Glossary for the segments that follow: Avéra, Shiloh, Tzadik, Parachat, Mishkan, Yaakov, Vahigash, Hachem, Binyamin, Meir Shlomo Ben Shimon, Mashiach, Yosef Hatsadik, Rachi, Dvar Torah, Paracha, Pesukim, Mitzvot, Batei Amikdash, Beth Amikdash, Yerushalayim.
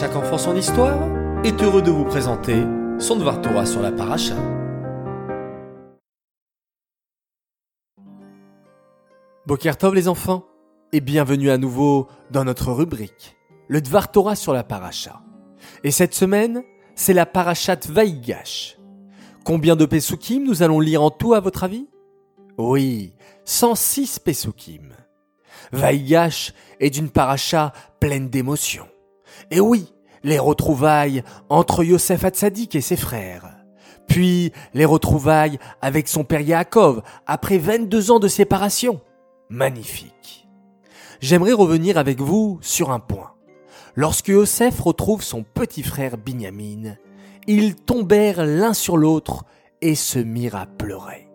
chaque enfant son histoire est heureux de vous présenter son Dvar Torah sur la Paracha. Boker Tov les enfants, et bienvenue à nouveau dans notre rubrique, le Dvar Torah sur la Paracha. Et cette semaine, c'est la Parachat Vahigash. Combien de Pesukim nous allons lire en tout à votre avis? Oui, 106 Pesukim. Vahigash est d'une paracha pleine d'émotions. Et oui, les retrouvailles entre Yosef Hatsadik et ses frères. Puis, les retrouvailles avec son père Yaakov après 22 ans de séparation. Magnifique. J'aimerais revenir avec vous sur un point. Lorsque Yosef retrouve son petit frère Binyamin, ils tombèrent l'un sur l'autre et se mirent à pleurer.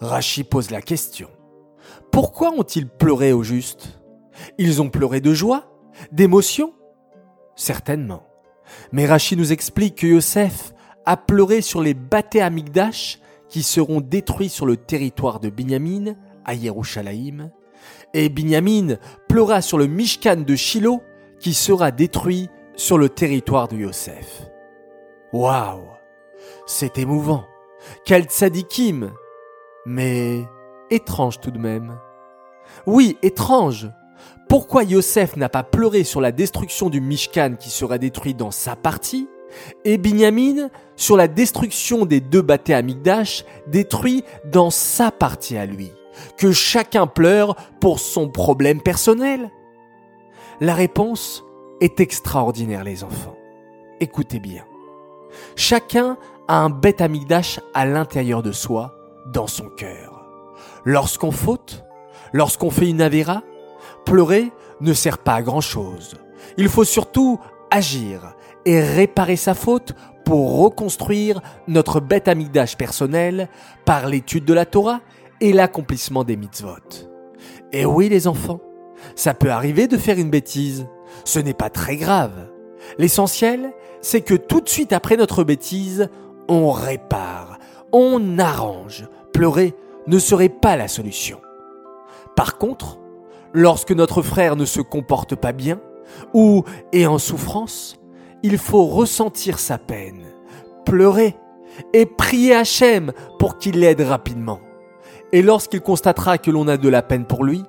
Rachi pose la question. Pourquoi ont-ils pleuré au juste? Ils ont pleuré de joie? D'émotion? Certainement. Mais Rachi nous explique que Yosef a pleuré sur les Batei Amikdash qui seront détruits sur le territoire de Binyamin, à Yerushalayim, et Binyamin pleura sur le Mishkan de Shiloh qui sera détruit sur le territoire de Yosef. Waouh! C'est émouvant! Quel tzadikim! Mais étrange tout de même. Oui, étrange! Pourquoi Yosef n'a pas pleuré sur la destruction du Mishkan qui sera détruit dans sa partie, et Binyamin sur la destruction des deux Batei Amikdash détruits dans sa partie à lui? Que chacun pleure pour son problème personnel? La réponse est extraordinaire, les enfants. Écoutez bien. Chacun a un Beth Amikdash à l'intérieur de soi, dans son cœur. Lorsqu'on faute, lorsqu'on fait une Avéra, pleurer ne sert pas à grand-chose. Il faut surtout agir et réparer sa faute pour reconstruire notre Beth Amikdash personnel par l'étude de la Torah et l'accomplissement des Mitzvot. Et oui, les enfants, ça peut arriver de faire une bêtise, ce n'est pas très grave. L'essentiel, c'est que tout de suite après notre bêtise, on répare, on arrange. Pleurer ne serait pas la solution. Par contre, lorsque notre frère ne se comporte pas bien ou est en souffrance, il faut ressentir sa peine, pleurer et prier Hachem pour qu'il l'aide rapidement. Et lorsqu'il constatera que l'on a de la peine pour lui,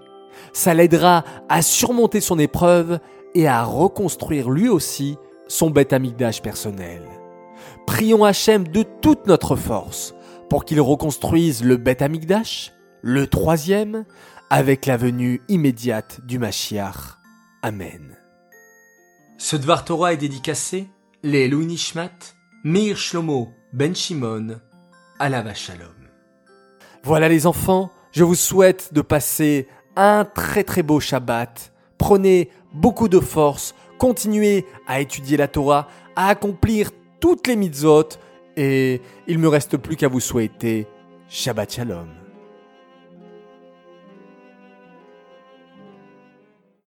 ça l'aidera à surmonter son épreuve et à reconstruire lui aussi son Beth Amikdash personnel. Prions Hachem de toute notre force pour qu'il reconstruise le Beth Amikdash, le troisième, avec la venue immédiate du Mashiach. Amen. Ce Dvar Torah est dédicacé les Elou Nishmat, Meir Shlomo Ben Shimon, Alava Shalom. Voilà les enfants, je vous souhaite de passer un très très beau Shabbat. Prenez beaucoup de force, continuez à étudier la Torah, à accomplir toutes les mitzvot et il ne me reste plus qu'à vous souhaiter Shabbat Shalom.